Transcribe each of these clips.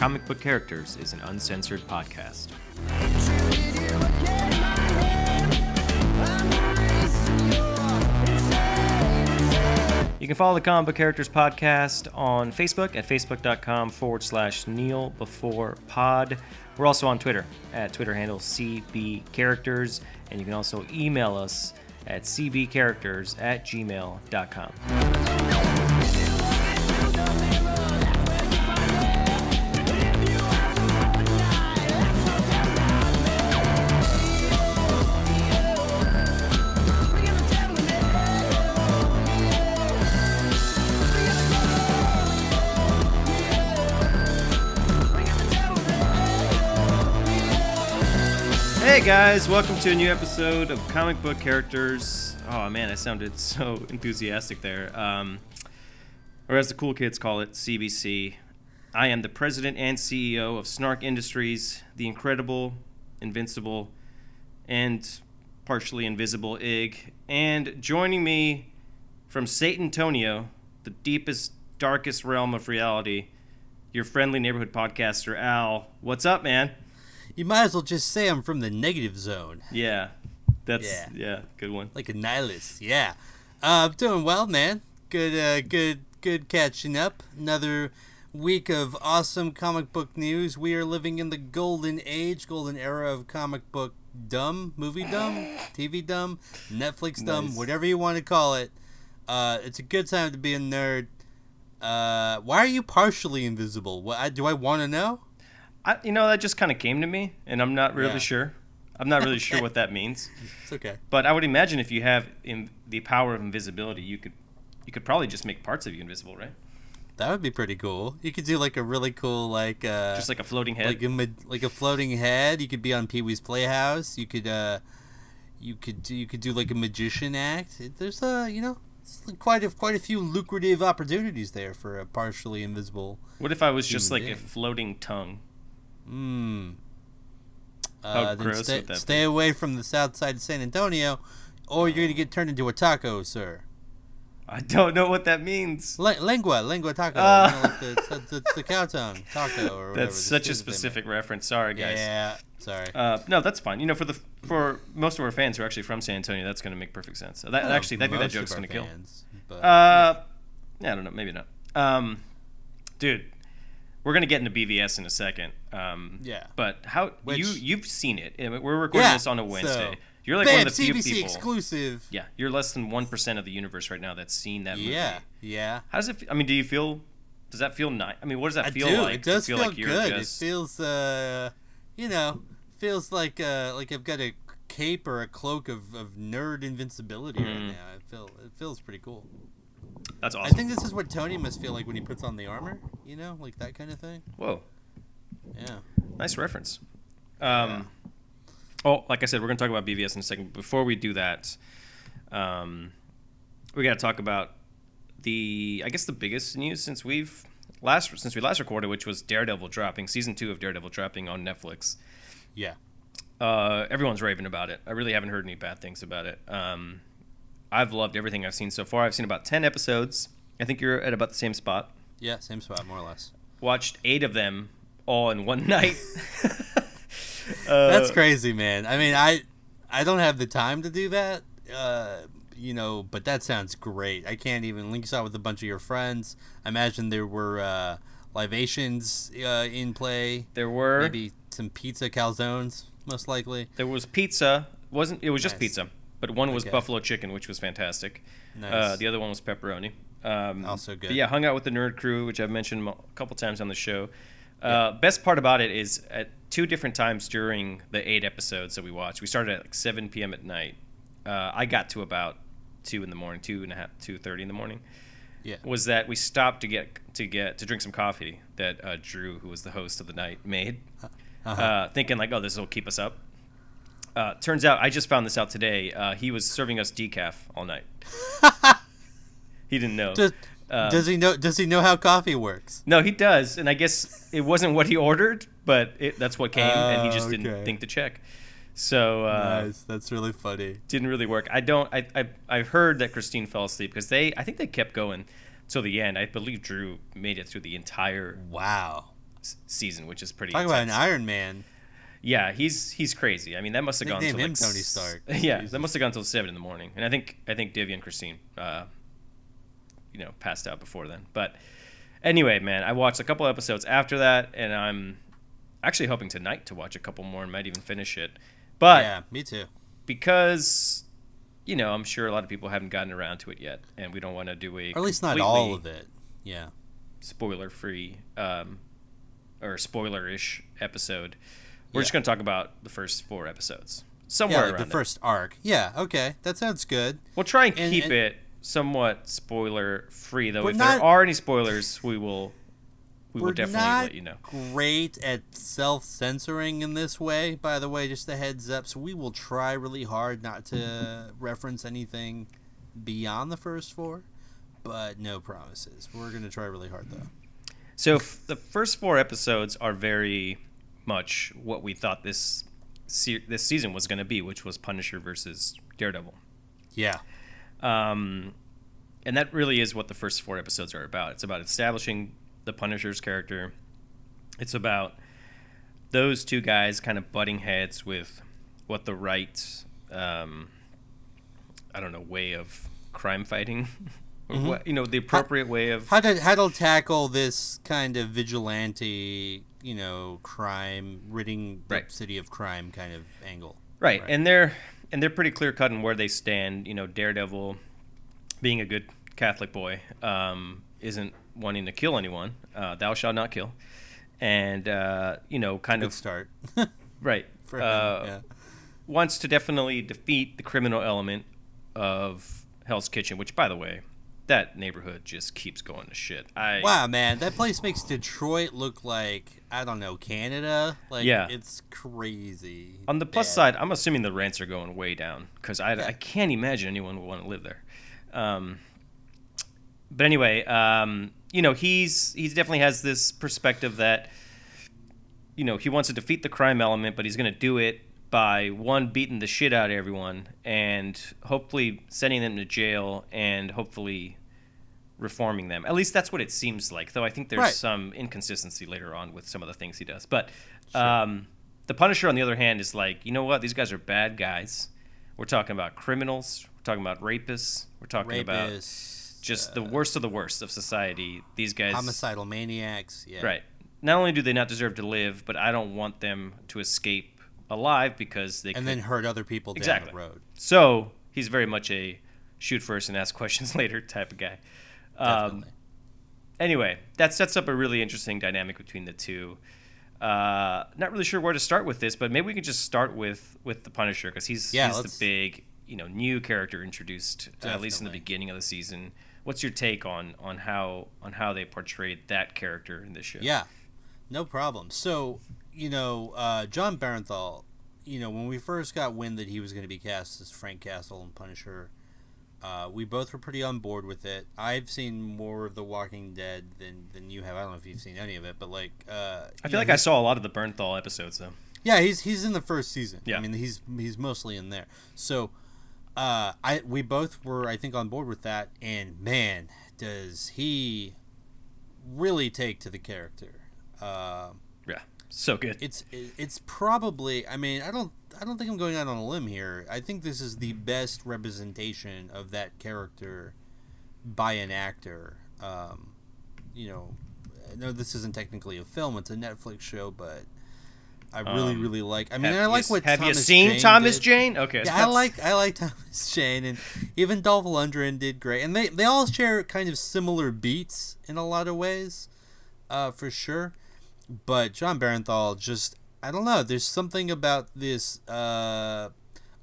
Comic Book Characters is an uncensored podcast. You can follow the Comic Book Characters podcast on Facebook at facebook.com/KneelBeforePod. We're also on Twitter at Twitter handle CBCharacters, and you can also email us at cbcharacters@gmail.com. Hey guys, welcome to a new episode of Comic Book Characters. Oh man, I sounded so enthusiastic there. Or as the cool kids call it, CBC. I am the president and CEO of Snark Industries, the incredible, invincible, and partially invisible Ig. And joining me from St. Antonio, the deepest, darkest realm of reality, your friendly neighborhood podcaster, Al. What's up, man? You might as well just say I'm from the negative zone. Yeah, that's good one. Like a nihilist, yeah. I'm doing well, man. Good catching up. Another week of awesome comic book news. We are living in the golden age, golden era of comic book dumb, movie dumb, TV dumb, Netflix dumb, nice. Whatever you want to call it. It's a good time to be a nerd. Why are you partially invisible? Do I want to know? That just kind of came to me, and I'm not really sure. I'm not really sure what that means. It's okay. But I would imagine if you have the power of invisibility, you could probably just make parts of you invisible, right? That would be pretty cool. You could do like a really cool just like a floating head, like a floating head. You could be on Pee-wee's Playhouse. You could do like a magician act. There's quite a few lucrative opportunities there for a partially invisible. What if I was just like a floating tongue? Stay away from the south side of San Antonio, or you're gonna get turned into a taco, sir. I don't know what that means. Lengua taco. Like the cow tongue taco. Or whatever. That's such a specific reference. Sorry, guys. Yeah, sorry. No, that's fine. For most of our fans who are actually from San Antonio, that's gonna make perfect sense. So I think that joke's gonna kill. I don't know. Maybe not. Dude. We're gonna get into BVS in a second. But you've seen it? We're recording this on a Wednesday. So, you're like one of the few CBC people. Exclusive. Yeah, you're less than 1% of the universe right now that's seen that movie. Yeah. How does it? Do you feel? Does that feel nice? What does that feel like? It does feel like good. It feels, like I've got a cape or a cloak of nerd invincibility right now. It feels pretty cool. That's awesome. I think this is what Tony must feel like when he puts on the armor, like that kind of thing. Whoa. Yeah. Nice reference. Like I said, we're going to talk about BVS in a second. Before we do that, we got to talk about the biggest news since we last recorded, which was Daredevil dropping, season 2 of Daredevil dropping on Netflix. Yeah. Everyone's raving about it. I really haven't heard any bad things about it. I've loved everything I've seen so far. I've seen about 10 episodes. I think you're at about the same spot. Yeah, same spot, more or less. Watched 8 of them all in one night. That's crazy, man. I don't have the time to do that, but that sounds great. I can't even link out with a bunch of your friends. I imagine there were libations in play. There were. Maybe some pizza calzones, most likely. There was pizza. It was just pizza. But one was buffalo chicken, which was fantastic. Nice. The other one was pepperoni. Also good. Yeah, hung out with the nerd crew, which I've mentioned a couple times on the show. Best part about it is at 2 different times during the 8 episodes that we watched. We started at 7 p.m. at night. I got to about 2 in the morning, 2:30 in the morning. Yeah. Was that we stopped to drink some coffee that Drew, who was the host of the night, made, thinking like, oh, this will keep us up. Turns out, I just found this out today, he was serving us decaf all night. He didn't know. Does he know how coffee works? No, he does, and I guess it wasn't what he ordered, but that's what came, and he just didn't think to check. So nice. That's really funny. Didn't really work. I heard that Christine fell asleep because I think they kept going till the end. I believe Drew made it through the entire season, which is pretty intense. Talk about an Iron Man. Yeah, he's crazy. I mean, that must have gone until like Tony Stark. Yeah, that must have gone until 7 a.m. And I think Divya and Christine, passed out before then. But anyway, man, I watched a couple episodes after that, and I'm actually hoping tonight to watch a couple more and might even finish it. But yeah, me too. Because I'm sure a lot of people haven't gotten around to it yet, and we don't want to do a, or at least not all of it. Yeah, spoiler-free or spoiler-ish episode. We're just going to talk about the first 4 episodes. Somewhere around the first arc. Yeah, okay. That sounds good. We'll try and keep it somewhat spoiler-free, though. If there are any spoilers, we will definitely let you know. Great at self-censoring in this way, by the way, just a heads up. So we will try really hard not to reference anything beyond the first 4, but no promises. We're going to try really hard, though. So the first 4 episodes are very much what we thought this season was going to be, which was Punisher versus Daredevil. Yeah. And that really is what the first 4 episodes are about. It's about establishing the Punisher's character. It's about those two guys kind of butting heads with what the right, way of crime fighting mm-hmm. What, the appropriate way of how to tackle this kind of vigilante, crime, ridding the city of crime kind of angle. Right. And they're pretty clear cut in where they stand. Daredevil, being a good Catholic boy, isn't wanting to kill anyone. Thou shalt not kill. And kind of start right. For him, yeah. Wants to definitely defeat the criminal element of Hell's Kitchen, which, by the way, that neighborhood just keeps going to shit. Wow, man, that place makes Detroit look like, I don't know, Canada. Like, yeah. It's crazy. On the plus side, I'm assuming the rents are going way down, because I can't imagine anyone would want to live there. But anyway, he's definitely has this perspective that, he wants to defeat the crime element, but he's going to do it by beating the shit out of everyone and hopefully sending them to jail and hopefully reforming them. At least that's what it seems like, though I think there's some inconsistency later on with some of the things he does. But the Punisher, on the other hand, is like, you know what? These guys are bad guys. We're talking about criminals. We're talking about rapists. We're talking about just the worst of the worst of society. These guys. Homicidal maniacs. Yeah. Right. Not only do they not deserve to live, but I don't want them to escape alive because they then hurt other people down the road. So he's very much a shoot first and ask questions later type of guy. Anyway, that sets up a really interesting dynamic between the two. Not really sure where to start with this, but maybe we can just start with the Punisher, because he's the big new character introduced, at least in the beginning of the season. What's your take on how they portrayed that character in this show? Yeah, no problem. So Jon Bernthal, when we first got wind that he was going to be cast as Frank Castle and Punisher, we both were pretty on board with it. I've seen more of The Walking Dead than you have. I don't know if you've seen any of it, but like... I feel like I saw a lot of the Bernthal episodes, though. Yeah, he's in the first season. Yeah. I mean, he's mostly in there. So we both were, I think, on board with that. And man, does he really take to the character. Yeah. So good. It's probably, I mean, I don't think I'm going out on a limb here. I think this is the best representation of that character by an actor. No, this isn't technically a film, it's a Netflix show, but I really, really like. I mean, I like what Thomas Jane. Have you seen Thomas Jane? Okay. Yeah, I like Thomas Jane, and even Dolph Lundgren did great. And they all share kind of similar beats in a lot of ways, for sure. But Jon Bernthal, just, I don't know, there's something about this unrelentingness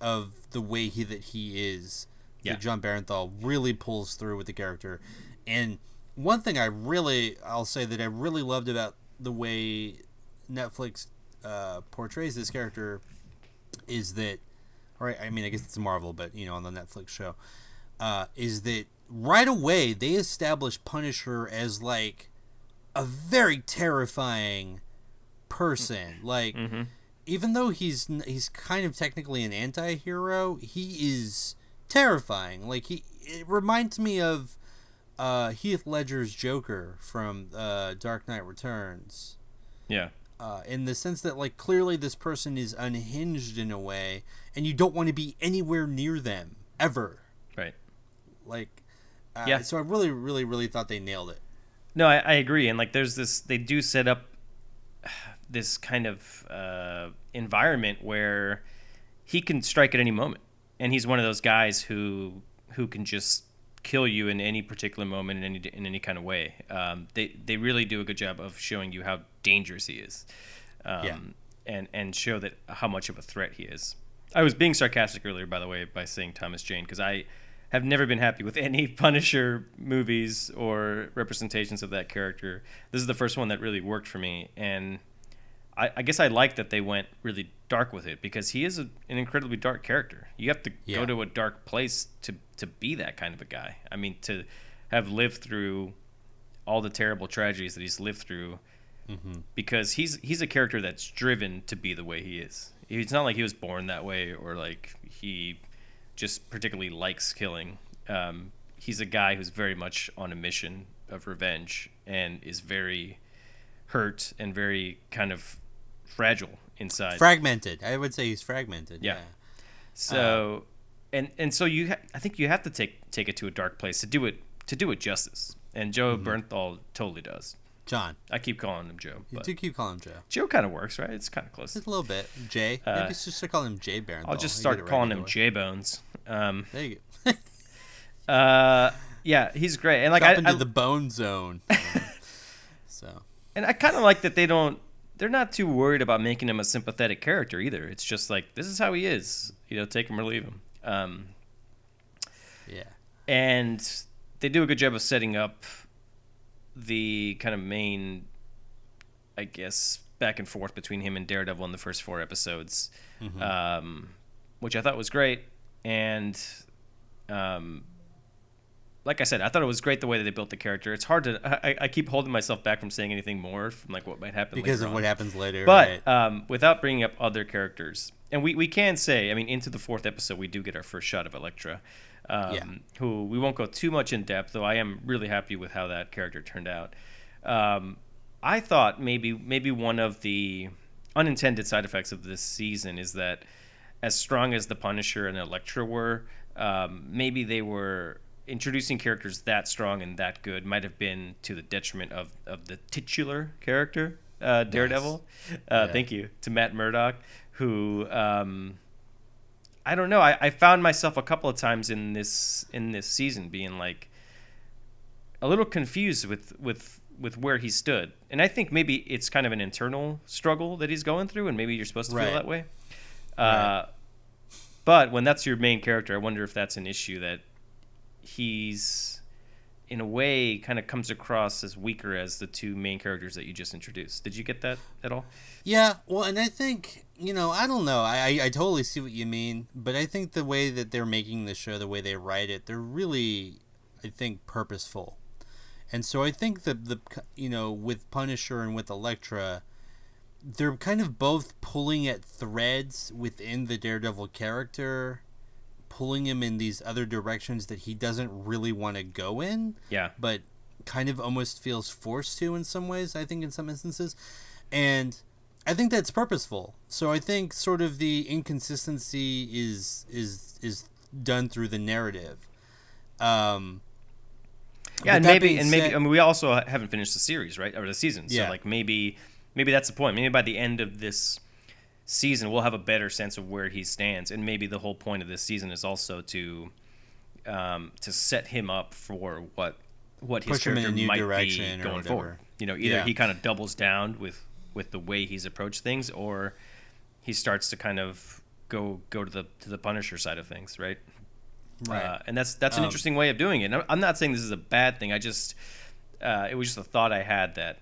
of the way that he is. Yeah. That Jon Bernthal really pulls through with the character. And one thing I'll say that I really loved about the way Netflix portrays this character is that, or I mean, I guess it's Marvel, but on the Netflix show, is that right away they establish Punisher as like a very terrifying person. Like, mm-hmm. even though he's kind of technically an anti-hero, he is terrifying. Like, it reminds me of Heath Ledger's Joker from Dark Knight Returns. Yeah. In the sense that, like, clearly this person is unhinged in a way, and you don't want to be anywhere near them ever. Right. Like, yeah. So I really, really, really thought they nailed it. No, I agree. And, like, there's this, they do set up this kind of environment where he can strike at any moment. And he's one of those guys who can just kill you in any particular moment, in any kind of way. They really do a good job of showing you how dangerous he is, and show that how much of a threat he is. I was being sarcastic earlier, by the way, by saying Thomas Jane, because I have never been happy with any Punisher movies or representations of that character. This is the first one that really worked for me, and I guess I like that they went really dark with it, because he is an incredibly dark character. You have to go to a dark place to be that kind of a guy. I mean, to have lived through all the terrible tragedies that he's lived through, because he's a character that's driven to be the way he is. It's not like he was born that way, or like he just particularly likes killing. He's a guy who's very much on a mission of revenge, and is very hurt and very kind of fragile inside. Fragmented. I would say he's fragmented. Yeah. So, and so I think you have to take it to a dark place to do it justice. And Joe Bernthal totally does. John. I keep calling him Joe. You do keep calling him Joe. Joe kind of works, right? It's kind of close. Just a little bit. Jay. Maybe you should call him Jay Bernthal. I'll just start calling him Jay Bones. There you go. Yeah, he's great. And like into the bone zone. So. And I kind of like that they're not too worried about making him a sympathetic character either. It's just like, this is how he is, you know, take him or leave him. Yeah. And they do a good job of setting up the kind of main, I guess, back and forth between him and Daredevil in the first four episodes, which I thought was great. And like I said, I thought it was great the way that they built the character. It's hard to I keep holding myself back from saying anything more from like what might happen because later of on. What happens later. But without bringing up other characters, and we can say, I mean, into the fourth episode, we do get our first shot of Elektra, who we won't go too much in depth, though I am really happy with how that character turned out. I thought maybe one of the unintended side effects of this season is that as strong as the Punisher and Elektra were, maybe they were introducing characters that strong and that good might have been to the detriment of the titular character, Daredevil. Nice. Thank you to Matt Murdock, who I don't know. I found myself a couple of times in this season being like a little confused with where he stood, and I think maybe it's kind of an internal struggle that he's going through, and maybe you're supposed to feel that way. Right. But when that's your main character, I wonder if that's an issue that he's in a way kind of comes across as weaker as the two main characters that you just introduced. Did you get that at all? Yeah. Well, and I think, you know, I don't know. I totally see what you mean, but I think the way that they're making the show, the way they write it, they're really, I think, purposeful. And so I think that with Punisher and with Elektra, they're kind of both pulling at threads within the Daredevil character, pulling him in these other directions that he doesn't really want to go in, but kind of almost feels forced to in some ways, I think, in some instances. And I think that's purposeful. So I think sort of the inconsistency is done through the narrative. And maybe I mean, we also haven't finished the series, right? Or the season. So like maybe that's the point. Maybe by the end of this season we'll have a better sense of where he stands, and maybe the whole point of this season is also to set him up for what his character might be going forward. You know, either he kind of doubles down with the way he's approached things, or he starts to kind of go to the Punisher side of things, right? Right. And that's an interesting way of doing it. And I'm not saying this is a bad thing. I just it was just a thought I had that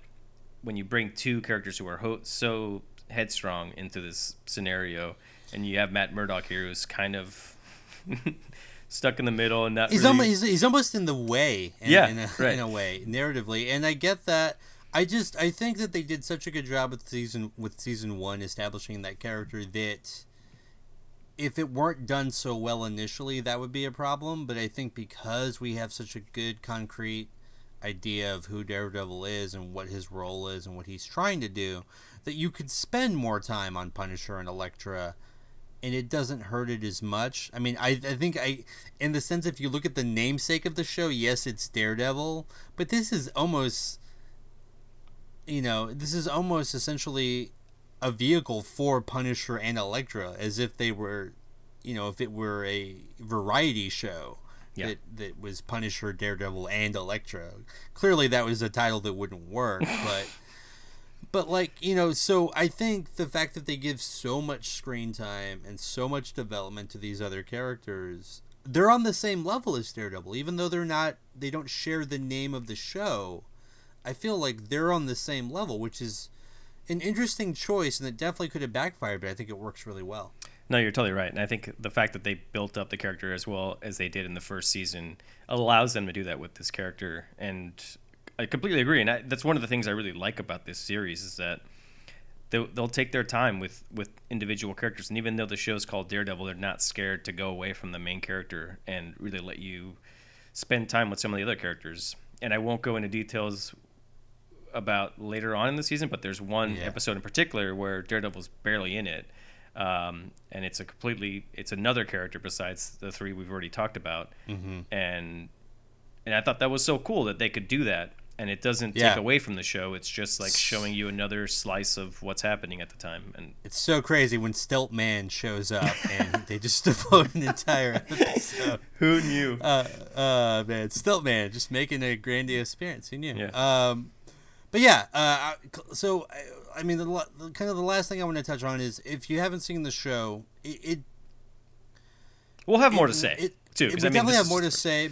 when you bring two characters who are so headstrong into this scenario, and you have Matt Murdock here who's kind of stuck in the middle and not he's almost in the way in a way narratively, and I get that. I think that they did such a good job with season one establishing that character that if it weren't done so well initially, that would be a problem. But I think because we have such a good concrete idea of who Daredevil is and what his role is and what he's trying to do, that you could spend more time on Punisher and Elektra, and it doesn't hurt it as much. I mean, I think in the sense, if you look at the namesake of the show, yes, it's Daredevil, but this is almost, you know, this is almost essentially a vehicle for Punisher and Elektra, as if they were, you know, if it were a variety show. Yeah. That was Punisher, Daredevil, and Elektra. Clearly, that was a title that wouldn't work, but like, you know, so I think the fact that they give so much screen time and so much development to these other characters, they're on the same level as Daredevil, even though they're not, they don't share the name of the show. I feel like they're on the same level, which is an interesting choice, and it definitely could have backfired, but I think it works really well. No, you're totally right. And I think the fact that they built up the character as well as they did in the first season allows them to do that with this character. And I completely agree. And that's one of the things I really like about this series is that they'll take their time with individual characters. And even though the show's called Daredevil, they're not scared to go away from the main character and really let you spend time with some of the other characters. And I won't go into details about later on in the season, but there's one episode in particular where Daredevil's barely in it. And it's a completely, it's another character besides the three we've already talked about. Mm-hmm. And I thought that was so cool that they could do that. And it doesn't take away from the show. It's just like showing you another slice of what's happening at the time. And it's so crazy when Stilt Man shows up and they just devote an entire episode. Who knew? Man, Stilt Man just making a grandiose appearance. Who knew? Yeah. But yeah, so I mean, the kind of the last thing I want to touch on is if you haven't seen the show, we'll have more to say too. We definitely have more to say,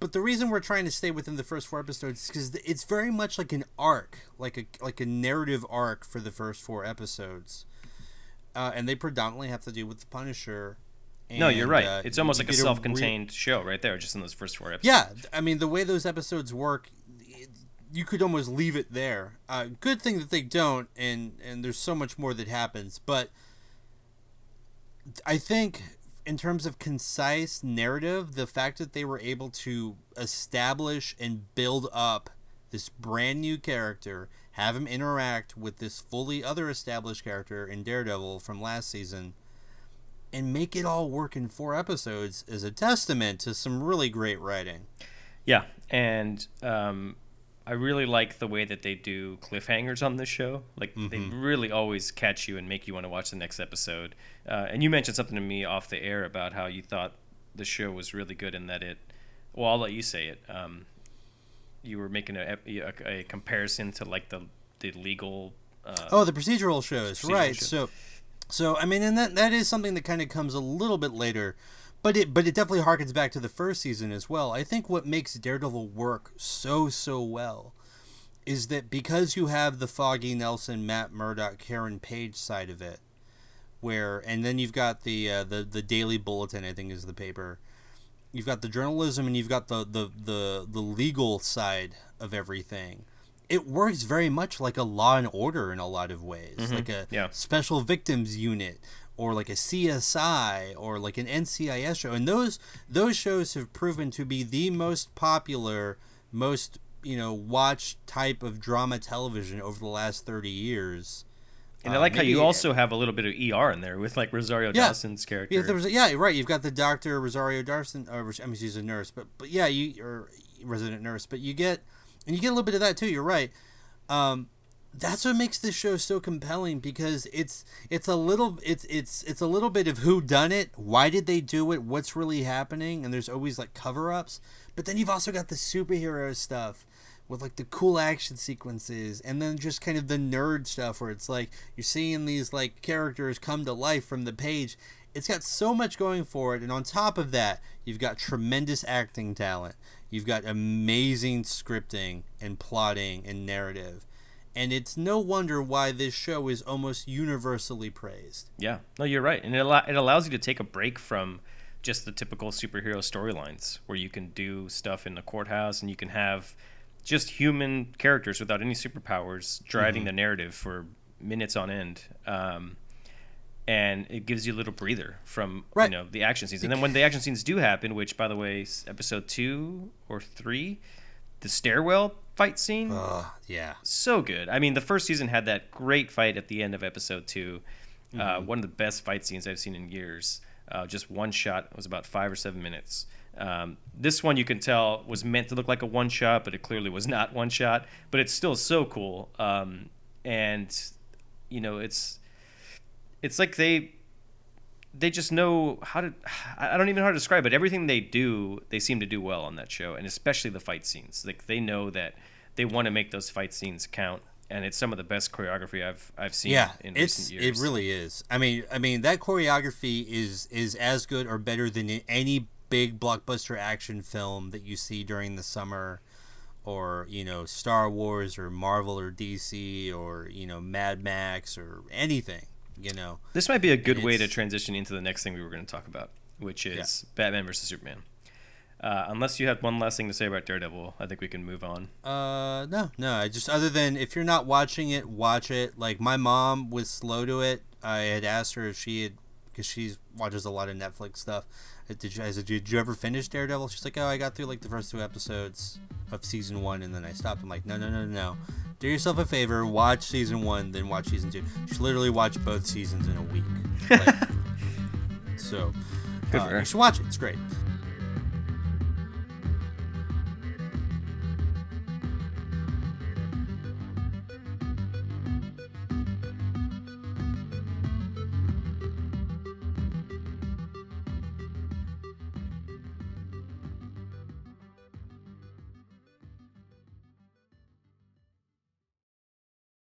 but the reason we're trying to stay within the first four episodes is because it's very much like an arc, like a narrative arc for the first four episodes, and they predominantly have to do with the Punisher. And, no, you're right. It's almost like a self-contained show right there, just in those first four episodes. Yeah, I mean, the way those episodes work, you could almost leave it there. Good thing that they don't, and there's so much more that happens. But I think in terms of concise narrative, the fact that they were able to establish and build up this brand new character, have him interact with this fully other established character in Daredevil from last season, and make it all work in four episodes is a testament to some really great writing. Yeah, and I really like the way that they do cliffhangers on this show. Like, they really always catch you and make you want to watch the next episode. And you mentioned something to me off the air about how you thought the show was really good and that it, well, I'll let you say it. You were making a comparison to like the legal. The procedural shows. Right. Show. So I mean, and that is something that kind of comes a little bit later. But it definitely harkens back to the first season as well. I think what makes Daredevil work so well is that because you have the Foggy Nelson, Matt Murdock, Karen Page side of it, where, and then you've got the Daily Bulletin, I think is the paper. You've got the journalism and you've got the legal side of everything. It works very much like a Law and Order in a lot of ways, like a Special Victims Unit, or like a CSI, or like an NCIS show. And those shows have proven to be the most popular, most, you know, watched type of drama television over the last 30 years. And I like how you also have a little bit of ER in there with like Rosario Dawson's character. Yeah, right. You've got the doctor, Rosario Dawson, I mean, she's a nurse, but yeah, or resident nurse, but you get a little bit of that too. You're right. That's what makes this show so compelling, because it's a little bit of who done it, why did they do it, what's really happening, and there's always like cover-ups. But then you've also got the superhero stuff with like the cool action sequences, and then just kind of the nerd stuff where it's like you're seeing these like characters come to life from the page. It's got so much going for it, and on top of that, you've got tremendous acting talent. You've got amazing scripting and plotting and narrative. And it's no wonder why this show is almost universally praised. Yeah. No, you're right. And it allows you to take a break from just the typical superhero storylines where you can do stuff in the courthouse and you can have just human characters without any superpowers driving the narrative for minutes on end. and it gives you a little breather from you know, the action scenes. And then when the action scenes do happen, which, by the way, episode 2 or 3, the stairwell fight scene, so good. I mean, the first season had that great fight at the end of episode 2, one of the best fight scenes I've seen in years. Just one shot. It was about 5 or 7 minutes. This one, you can tell, was meant to look like a one shot, but it clearly was not one shot. But it's still so cool. And you know, it's like they just know how to. I don't even know how to describe it. Everything they do, they seem to do well on that show, and especially the fight scenes. Like, they know that they want to make those fight scenes count, and it's some of the best choreography I've seen in recent years. It really is. I mean that choreography is as good or better than any big blockbuster action film that you see during the summer, or, you know, Star Wars or Marvel or DC or, you know, Mad Max or anything, you know. This might be a good way to transition into the next thing we were going to talk about, which is Batman versus Superman. Unless you have one last thing to say about Daredevil, I think we can move on. No. I just, other than, if you're not watching it, watch it. Like, my mom was slow to it. I had asked her if she had, because she watches a lot of Netflix stuff. Did you ever finish Daredevil? She's like, oh, I got through like the first 2 episodes of season 1 and then I stopped. I'm like, no. Do yourself a favor, watch season 1, then watch season 2. She literally watched both seasons in a week. Like, so, you should watch it. It's great.